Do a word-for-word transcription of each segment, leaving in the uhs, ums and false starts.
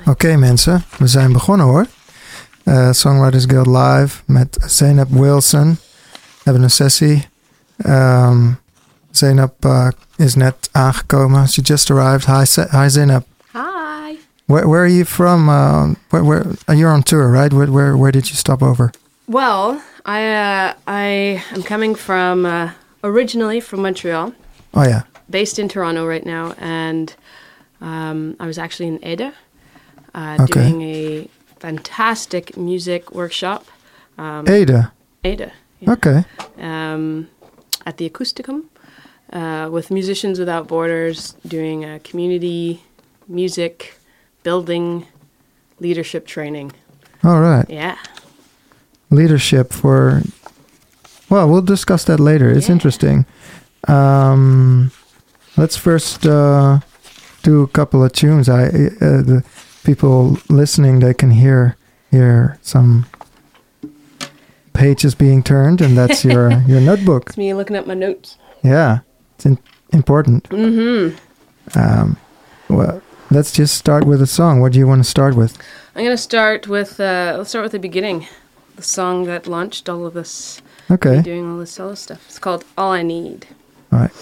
Oké okay, mensen, we zijn begonnen hoor. Uh, Songwriters Guild Live met Zeynep Wilson. We hebben een sessie. Um, Zeynep uh, is net aangekomen. She just arrived. Hi, Se- hi Zeynep. Hi. Where, where are you from? Uh, where, where, you're on tour, right? Where, where, where did you stop over? Well, I uh, I am coming from uh, originally from Montreal. Oh yeah. Based in Toronto right now, and um, I was actually in Ede uh, okay. doing a fantastic music workshop. Um, Ede. Ede. Yeah. Okay. Um, at the Acousticum uh, with Musicians Without Borders, doing a community music building leadership training. All right. Yeah. Leadership for. Well, we'll discuss that later. It's yeah. interesting. Um, let's first uh, do a couple of tunes. I uh, the people listening, they can hear hear some pages being turned, and that's your your notebook. It's me looking at my notes. Yeah, it's in- important. Mm-hmm. Um, well, let's just start with a song. What do you want to start with? I'm gonna start with. Uh, let's start with the beginning. The song that launched all of this, okay. doing all this solo stuff. It's called All I Need. All right.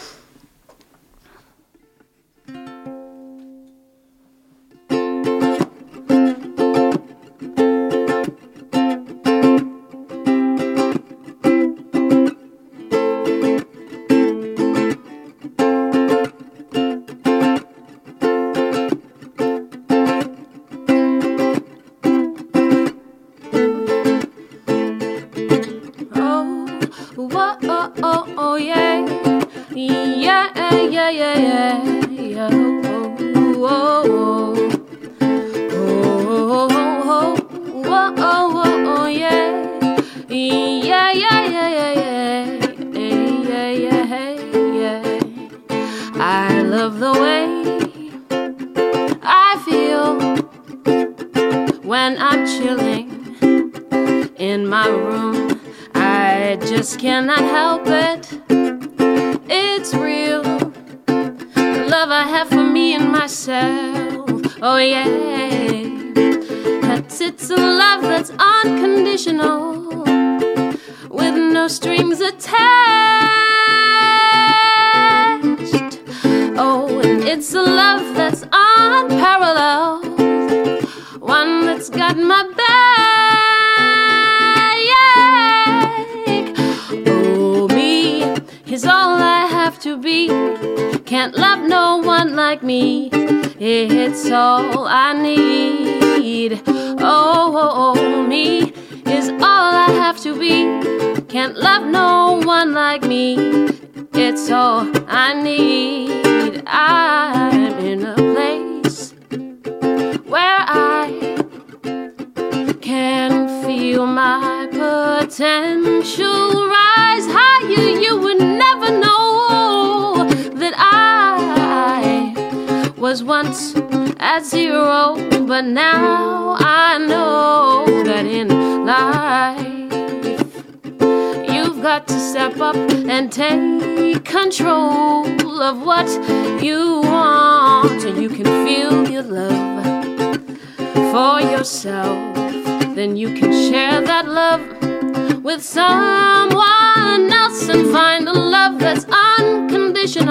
Strings,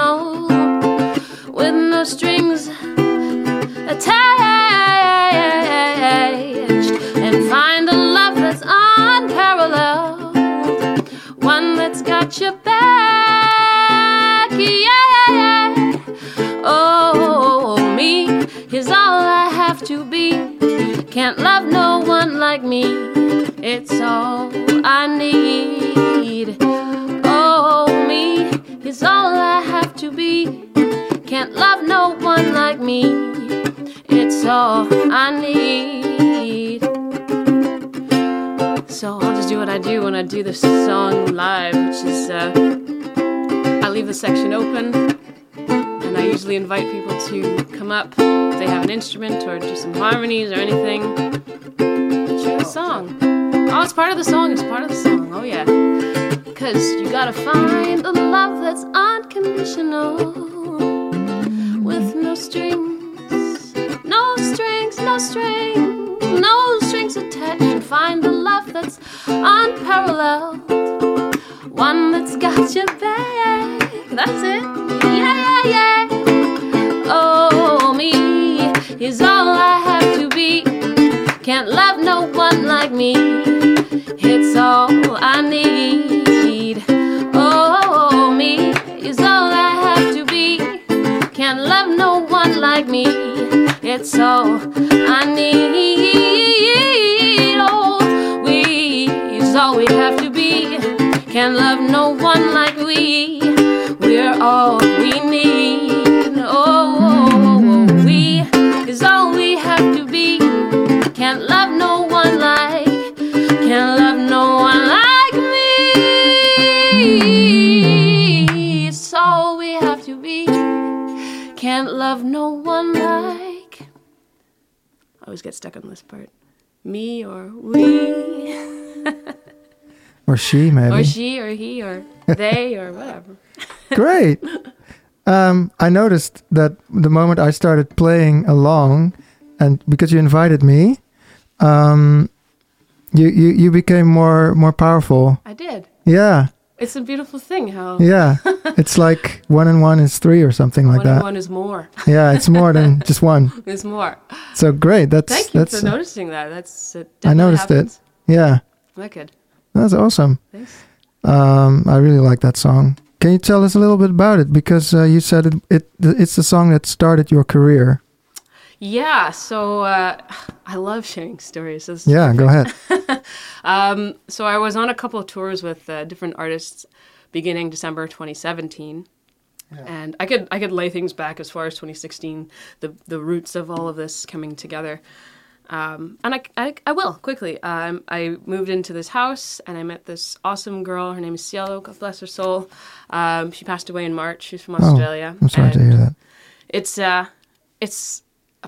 no strings, no no strings, no strings attached, and find the love that's unparalleled, one that's got your back. That's it, yeah, yeah, yeah. Oh, me is all I have to be. Can't love no one like me. It's all I need. Oh, me is all I have to be. Can't love no one like me. It's all I need. Oh, we is all we have to be. Can't love no one like we. We're all we need. Oh, we is all we have to be. Can't love no one like, can't love no one like me. It's all we have to be. Can't love no one like. I always get stuck on this part. Me or we. Or she, maybe. Or she or he or they or whatever. Great. Um, I noticed that the moment I started playing along, and because you invited me, um, you, you, you became more, more powerful. I did. Yeah. It's a beautiful thing how... Yeah. It's like one and one is three or something like one that. One and one is more. Yeah, it's more than just one. It's more. So great. That's, Thank you that's, for uh, noticing that. That's it I noticed happens. It. Yeah. Wicked. That's awesome. Thanks. Um, I really like that song. Can you tell us a little bit about it? Because uh, you said it, it it's the song that started your career. Yeah, so uh, I love sharing stories. That's yeah, go ahead. um, so I was on a couple of tours with uh, different artists beginning December twenty seventeen. Yeah. And I could I could lay things back as far as twenty sixteen, the, the roots of all of this coming together. Um, and I, I, I will, quickly. Um, I moved into this house, and I met this awesome girl. Her name is Cielo, God bless her soul. Um, she passed away in March. She's from Australia. Oh, I'm sorry and to hear that. It's, uh, it's, uh,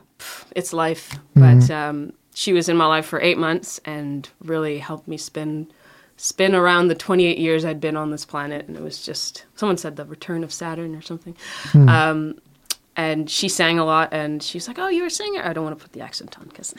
it's life. Mm-hmm. But um, she was in my life for eight months and really helped me spin, spin around the twenty-eight years I'd been on this planet. And it was just, someone said the return of Saturn or something. Mm. Um And she sang a lot, and she's like, oh, you're a singer. I don't want to put the accent on, because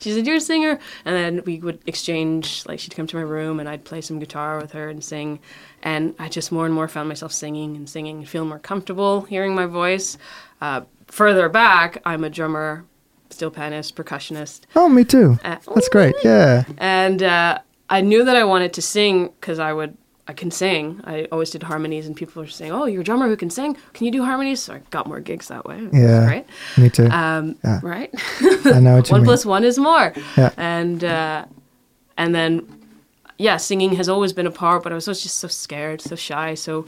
she said, you're a singer. And then we would exchange, like, she'd come to my room, and I'd play some guitar with her and sing. And I just more and more found myself singing and singing and feeling more comfortable hearing my voice. Uh, further back, I'm a drummer, steel pianist, percussionist. Oh, me too. Uh, That's great, yeah. And uh, I knew that I wanted to sing, because I would... I can sing. I always did harmonies, and people were saying, oh, you're a drummer who can sing. Can you do harmonies? So I got more gigs that way. Yeah, right? Me too. Um, yeah. Right? I know what you one mean. One plus one is more. Yeah. And, uh, and then, yeah, singing has always been a part, but I was just so scared, so shy, so,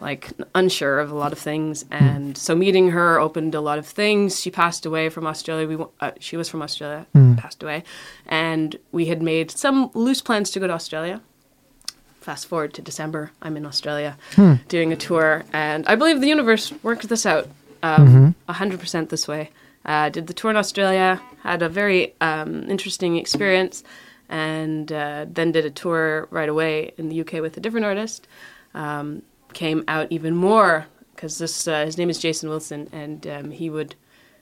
like, unsure of a lot of things. And mm. so meeting her opened a lot of things. She passed away from Australia. We uh, She was from Australia, mm. passed away. And we had made some loose plans to go to Australia. Fast forward to December, I'm in Australia hmm. doing a tour, and I believe the universe worked this out um, mm-hmm. one hundred percent this way. I uh, did the tour in Australia, had a very um, interesting experience, and uh, then did a tour right away in the U K with a different artist. Um, came out even more, because this uh, his name is Jason Wilson, and um, he would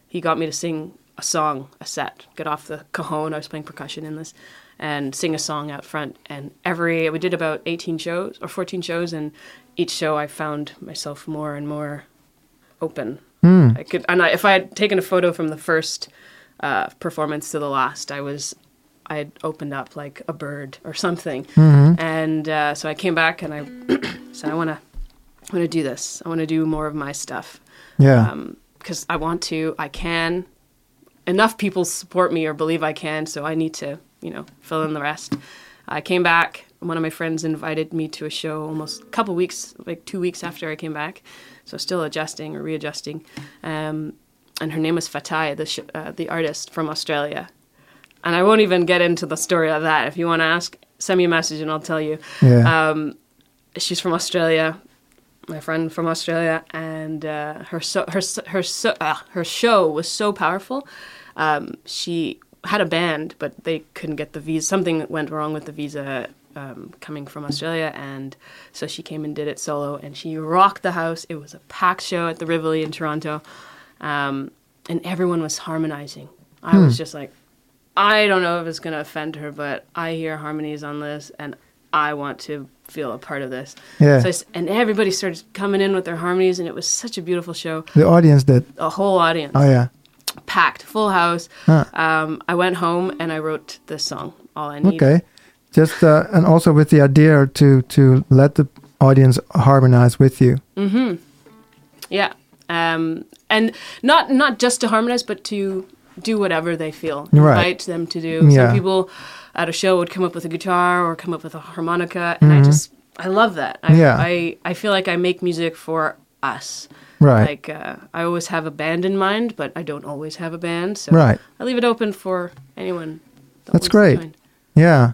he got me to sing a song, a set, get off the cajon. I was playing percussion in this. And sing a song out front. And every, we did about eighteen shows or fourteen shows, and each show I found myself more and more open. Mm. I could, and I, if I had taken a photo from the first uh, performance to the last, I was, I had opened up like a bird or something. Mm-hmm. And uh, so I came back and I said, I want to, I want to do this. I want to do more of my stuff. Yeah. Because um, I want to, I can. Enough people support me or believe I can, so I need to, you know, fill in the rest. I came back. One of my friends invited me to a show almost a couple weeks, like two weeks after I came back. So still adjusting or readjusting. Um, and her name was Fatai, the sh- uh, the artist from Australia. And I won't even get into the story of that. If you want to ask, send me a message and I'll tell you. Yeah. Um, she's from Australia, my friend from Australia, and uh, her so- her so- her so- uh, her show was so powerful. Um, she had a band, but they couldn't get the visa. Something went wrong with the visa um, coming from Australia, and so she came and did it solo, and she rocked the house. It was a packed show at the Rivoli in Toronto, um, and everyone was harmonizing I hmm. was just like, I don't know if it's going to offend her, but I hear harmonies on this, and I want to feel a part of this. Yeah. So I, and everybody started coming in with their harmonies, and it was such a beautiful show. The audience did? The whole audience. Oh, yeah. Packed, full house. Huh. Um, I went home, and I wrote this song, All I Need. Okay. Just uh, and also with the idea to, to let the audience harmonize with you. Mm-hmm. Yeah. Um, and not not just to harmonize, but to do whatever they feel. Right. Invite them to do. Yeah. Some people at a show would come up with a guitar or come up with a harmonica, and mm-hmm. I just, I love that. I, yeah. I, I feel like I make music for us. Right. Like, uh, I always have a band in mind, but I don't always have a band, so right. I leave it open for anyone. That That's great. Yeah.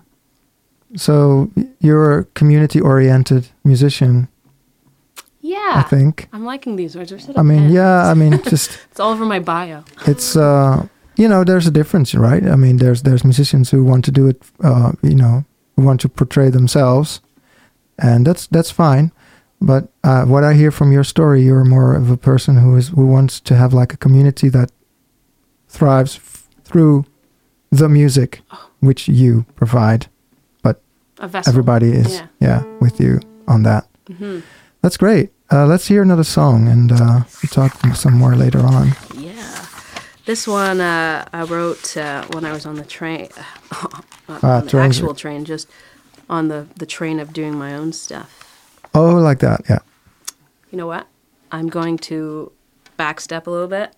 So you're a community-oriented musician. Yeah, I think I'm liking these words. I mean, pens. yeah, I mean, just it's all over my bio. It's uh, you know, there's a difference, right? I mean, there's there's musicians who want to do it, uh, you know, who want to portray themselves, and that's that's fine. But uh, what I hear from your story, you're more of a person who is who wants to have like a community that thrives f- through the music oh. which you provide, but everybody is yeah. yeah with you on that. Mm-hmm. That's great. Uh, let's hear another song, and uh, we'll talk some more later on. Yeah. This one uh, I wrote uh, when I was on the train. Not uh, on the actual train, just on the, the train of doing my own stuff. Oh, like that, yeah. You know what? I'm going to backstep a little bit.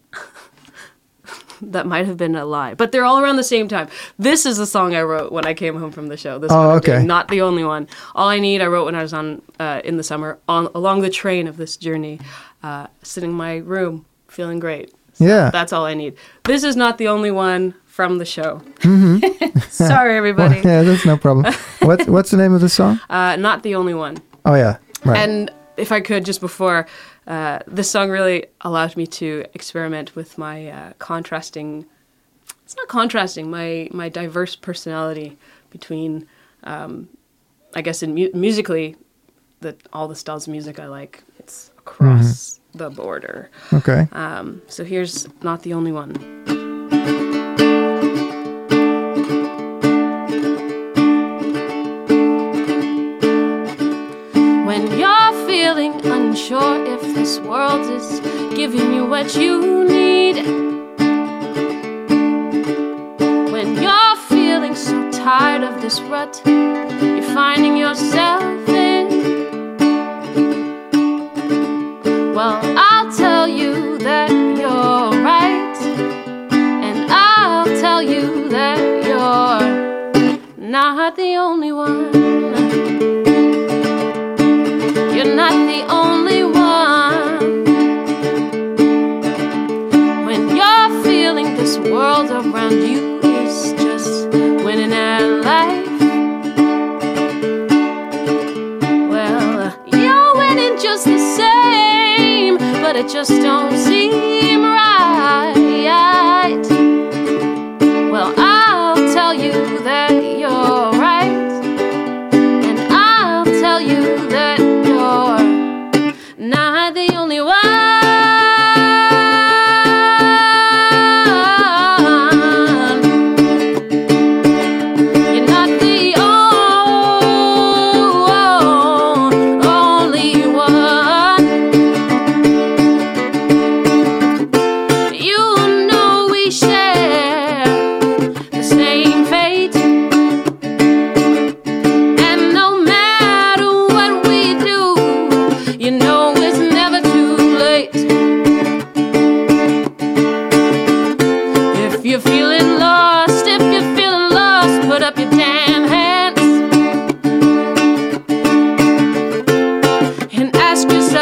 That might have been a lie, but they're all around the same time. This is the song I wrote when I came home from the show. This oh, one okay. doing, not the only one. All I Need, I wrote when I was on uh, in the summer, on along the train of this journey, uh, sitting in my room, feeling great. So yeah. That's all I need. This is not the only one from the show. Mm-hmm. Sorry, everybody. Well, yeah, that's no problem. What, what's the name of the song? Uh, not the only one. Oh, yeah. Right. And if I could, just before... Uh, this song really allowed me to experiment with my uh, contrasting, it's not contrasting, my, my diverse personality between, um, I guess in mu- musically, the, all the styles of music I like, it's across mm-hmm. the border. Okay. Um, so here's Not the Only One. Sure, if this world is giving you what you need, when you're feeling so tired of this rut you're finding yourself in, well, I'll tell you that you're right, and I'll tell you that you're not the only one. You're not the only one. When you're feeling this world around you is just winning at life, well, you're winning just the same, but it just don't seem right. Well, I'll tell you that you're right, and I'll tell you that not the only one. You're not the o- only one. You know we share the same fate, and no matter what we do, you know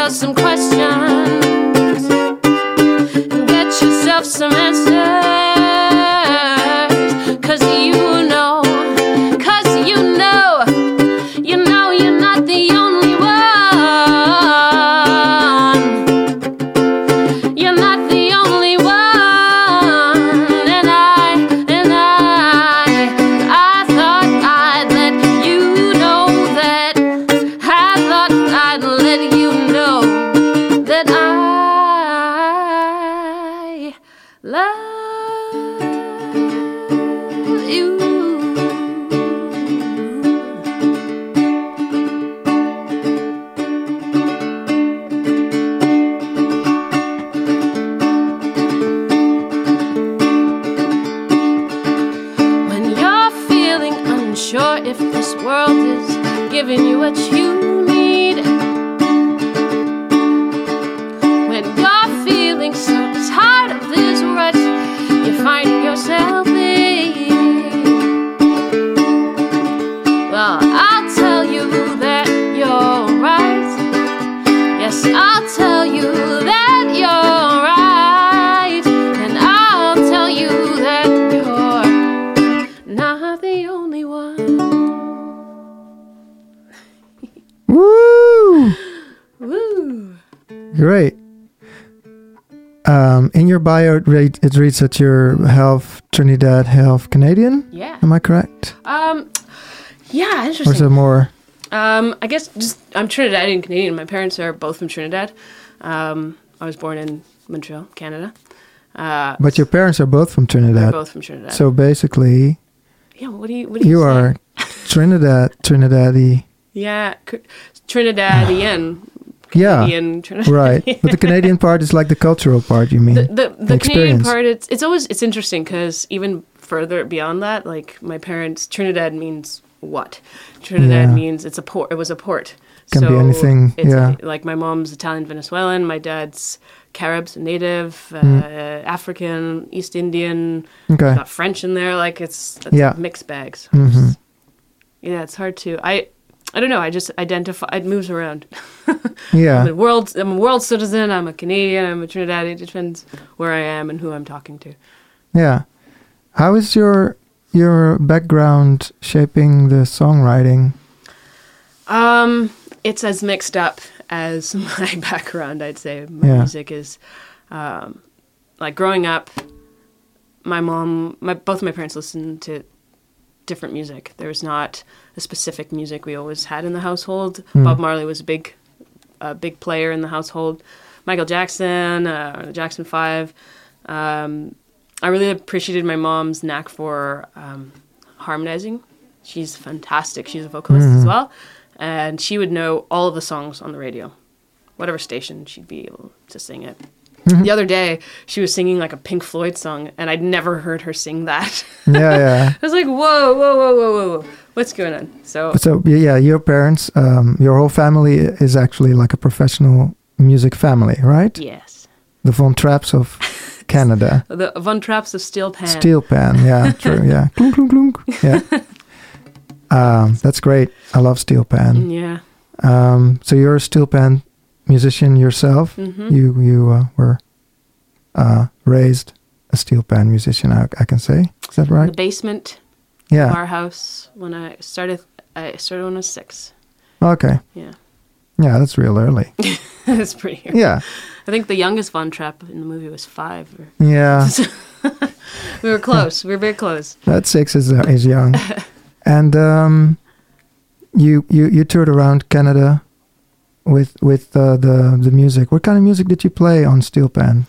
some questions and get yourself some answers, cause you know, cause you know, you know you're not the only one. You're not the only one. And I, and I, I thought I'd let you know that, I thought I'd let you know that I love Great. Um, in your bio, it, read, it reads that you're half Trinidad, half Canadian. Yeah. Am I correct? Um, yeah, interesting. Or is it more? Um, I guess just I'm Trinidadian Canadian. My parents are both from Trinidad. Um, I was born in Montreal, Canada. Uh, but your parents are both from Trinidad. They're both from Trinidad. So basically, yeah. What do you? What do you? You are Trinidad, Trinidadi. Yeah, Trinidadian. Canadian, yeah, Trinidad. Right. But the Canadian part is like the cultural part, you mean? The, the, the, the Canadian part, it's it's always, it's interesting because even further beyond that, like my parents, Trinidad means what? Trinidad yeah. means it's a port, it was a port. Can so be anything, it's yeah. A, like my mom's Italian, Venezuelan, my dad's Caribs, native, uh, mm. African, East Indian, okay. Got French in there, like it's, it's yeah. mixed bags. So mm-hmm. it's, yeah, it's hard to, I... I don't know. I just identify. It moves around. yeah. I'm a world. I'm a world citizen. I'm a Canadian. I'm a Trinidadian. It depends where I am and who I'm talking to. Yeah. How is your your background shaping the songwriting? Um, it's as mixed up as my background. I'd say my yeah. music is um, like growing up. My mom, my both of my parents listened to different music. There was not a specific music we always had in the household. Mm. Bob Marley was a big a big player in the household. Michael Jackson, uh, the Jackson five. Um, I really appreciated my mom's knack for um, harmonizing. She's fantastic. She's a vocalist mm. as well. And she would know all of the songs on the radio. Whatever station, she'd be able to sing it. Mm-hmm. The other day, she was singing like a Pink Floyd song, and I'd never heard her sing that. Yeah, yeah. I was like, whoa, whoa, whoa, whoa, whoa. What's going on? So, so yeah, your parents, um, your whole family is actually like a professional music family, right? Yes. The Von Trapps of Canada. The Von Trapps of Steel Pan. Steel Pan, yeah, true, yeah. Clunk, clunk, clunk. Yeah. Um, that's great. I love Steel Pan. Yeah. Um, so you're a Steel Pan musician yourself. Mm-hmm. You you uh, were uh, raised a steel pan musician, I, I can say. Is that right? The basement yeah. of our house when I started. I started when I was six. Okay. Yeah. Yeah, that's real early. That's pretty early. Yeah. I think the youngest Von Trapp in the movie was five. Or yeah. We were close. We were very close. That six is, uh, is young. And um, you, you, you toured around Canada with with uh, the the music. What kind of music did you play on Steel Pan?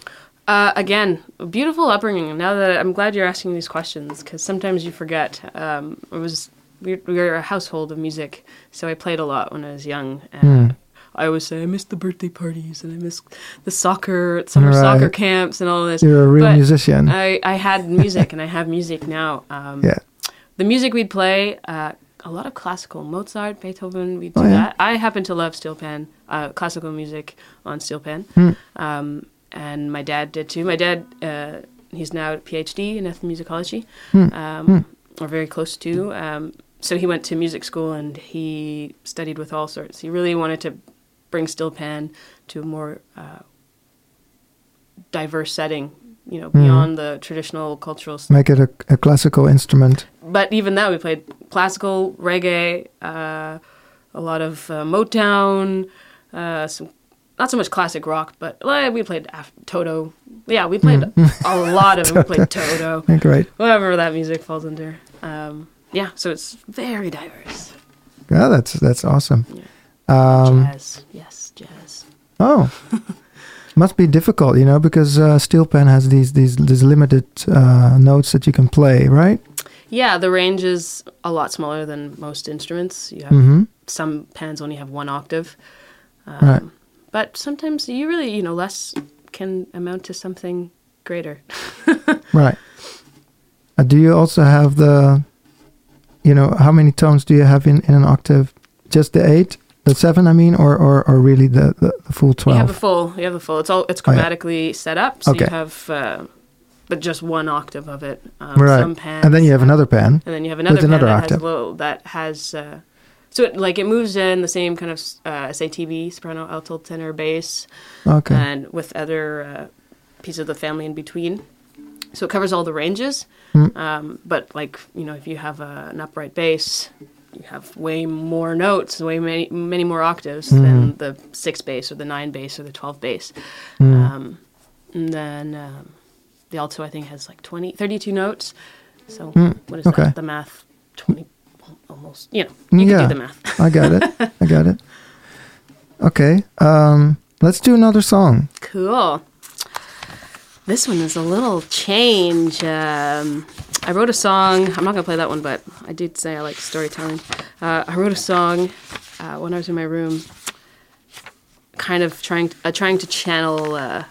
Uh, again, a beautiful upbringing. Now that I'm glad you're asking these questions because sometimes you forget. Um, it was we, we were a household of music, so I played a lot when I was young. And mm. I always say I miss the birthday parties and I miss the soccer summer right. soccer camps and all this. You're a real but musician. I I had music and I have music now. Um, yeah, the music we'd play. Uh, A lot of classical, Mozart, Beethoven, we do oh, yeah. that. I happen to love Steel Pan, uh, classical music on Steel Pan. Mm. Um, and my dad did too. My dad, uh, he's now a P H D in ethnomusicology, mm. Um, mm. or very close to. Um, so he went to music school and he studied with all sorts. He really wanted to bring Steel Pan to a more uh, diverse setting. You know, beyond mm. the traditional cultural stuff. Make it a, a classical instrument. But even that, we played classical, reggae, uh, a lot of uh, Motown, uh, some, not so much classic rock, but uh, we played Af- Toto. Yeah, we played mm. a lot of it. We played Toto. Great. Whatever that music falls under. Um, yeah, so it's very diverse. Yeah, that's that's awesome. Yeah. Um, jazz, yes, jazz. Oh. Must be difficult, you know, because uh, Steel Pan has these these, these limited uh, notes that you can play, right? Yeah, the range is a lot smaller than most instruments. You have mm-hmm. some pans only have one octave. Um, right. But sometimes you really, you know, less can amount to something greater. Right. Uh, do you also have the, you know, how many tones do you have in, in an octave? Just the eight? The seven, I mean, or, or, or really the, the full twelve? You have a full. You have a full. It's all it's chromatically oh, yeah. set up, so okay. you have... Uh, But just one octave of it. Um, right. Some pans, and then you have another pan. And then you have another pan another that octave. has low, that has, uh, so it, like it moves in the same kind of uh, S A T B, soprano, alto, tenor, bass. Okay. And with other uh, pieces of the family in between. So it covers all the ranges. Mm. Um, but like, you know, if you have a, an upright bass, you have way more notes, way many, many more octaves mm. than the six bass or the nine bass or the twelve bass. Mm. Um, and then... Um, The alto, I think, has like twenty, thirty-two notes. So mm, what is okay. that? The math, twenty, almost, you know, you yeah, can do the math. I got it. I got it. Okay. Um, let's do another song. Cool. This one is a little change. Um, I wrote a song. I'm not going to play that one, but I did say I like storytelling. Uh, I wrote a song uh, when I was in my room, kind of trying to, uh, trying to channel... Uh,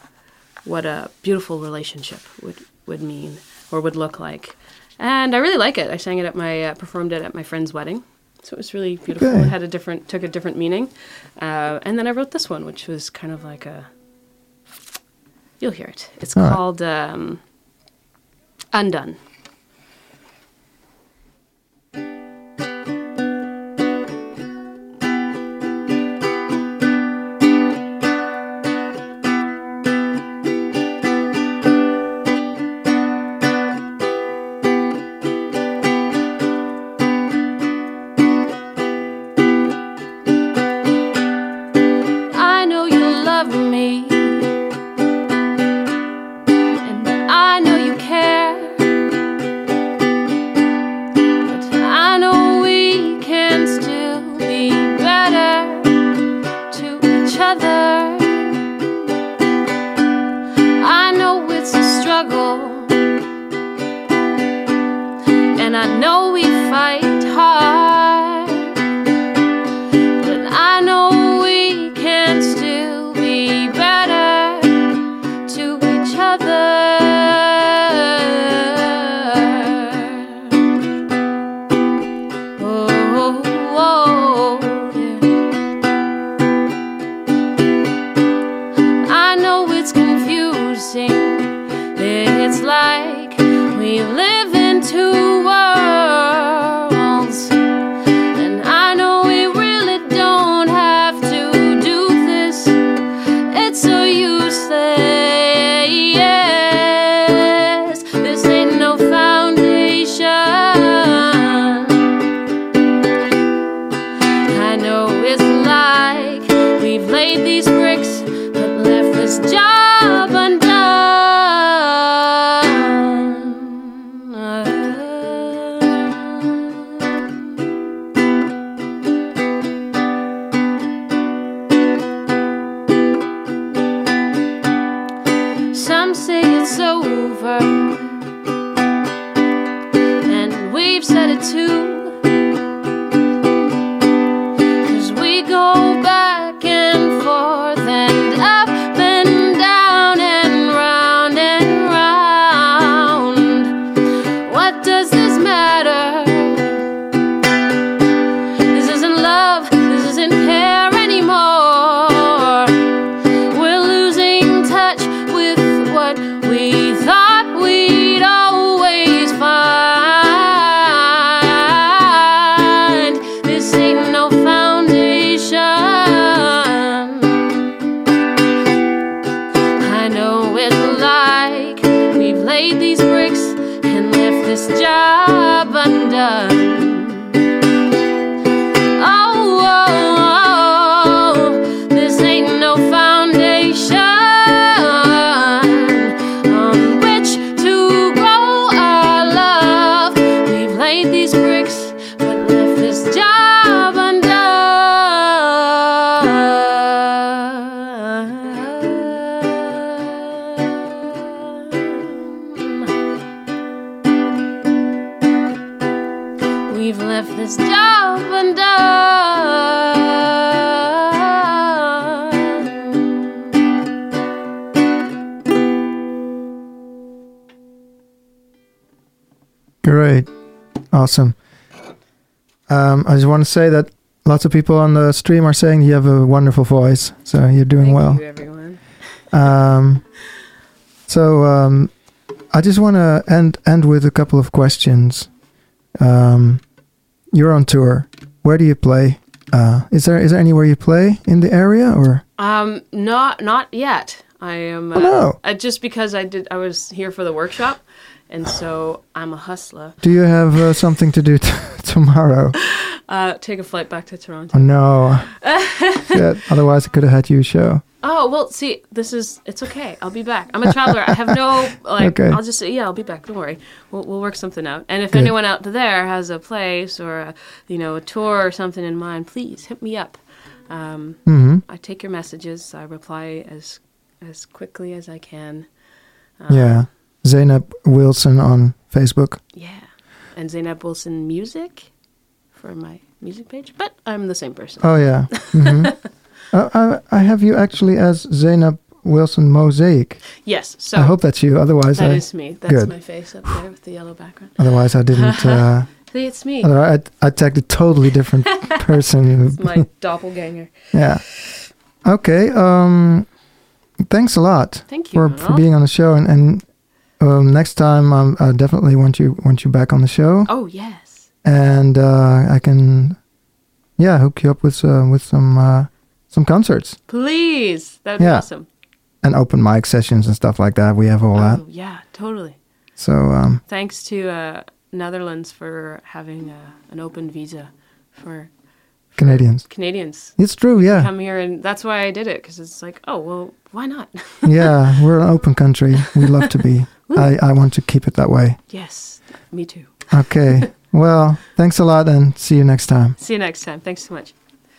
what a beautiful relationship would, would mean or would look like. And I really like it. I sang it at my, uh, performed it at my friend's wedding. So it was really beautiful. Okay. It had a different, took a different meaning. Uh, and then I wrote this one, which was kind of like a, you'll hear it. It's All called right. um, Undone. this job undone. Great. Awesome. Um, I just want to say that lots of people on the stream are saying you have a wonderful voice, so you're doing Thank well. Thank you, everyone. um, so um, I just want to end end with a couple of questions. Um, you're on tour. Where do you play? Uh, is there is there anywhere you play in the area or? Um, not not yet. I am. Uh, oh, no. I, just because I did, I was here for the workshop. And so I'm a hustler. Do you have uh, something to do t- tomorrow? Uh, take a flight back to Toronto. Oh, no. Shit. Otherwise, I could have had you a show. Oh, well, see, this is, it's okay. I'll be back. I'm a traveler. I have no, like, okay. I'll just say, yeah, I'll be back. Don't worry. We'll, we'll work something out. And if Good. anyone out there has a place or, a, you know, a tour or something in mind, please hit me up. Um, mm-hmm. I take your messages. I reply as as quickly as I can. Um, yeah. Zeynep Wilson on Facebook. Yeah. And Zeynep Wilson Music for my music page. But I'm the same person. Oh, yeah. Mm-hmm. uh, I, I have you actually as Zeynep Wilson Mosaic. Yes. So I hope that's you. Otherwise, That I, is me. That's good. My face up there with the yellow background. Otherwise, I didn't... Uh, See, it's me. I, I tagged a totally different person. It's my doppelganger. Yeah. Okay. Um, thanks a lot. Thank you. For, for being on the show and... and Um, next time, um, I definitely want you want you back on the show. Oh yes, and uh, I can, yeah, hook you up with uh, with some uh, some concerts. Please, that'd yeah. be awesome. And open mic sessions and stuff like that. We have all oh, that. Yeah, totally. So um, thanks to uh, Netherlands for having uh, an open visa for, for Canadians. Canadians. It's true. Yeah, come here, and that's why I did it because it's like, oh well, why not? Yeah, we're an open country. We love to be. I, I want to keep it that way. Yes, me too. Okay. Well, thanks a lot and see you next time. See you next time. Thanks so much.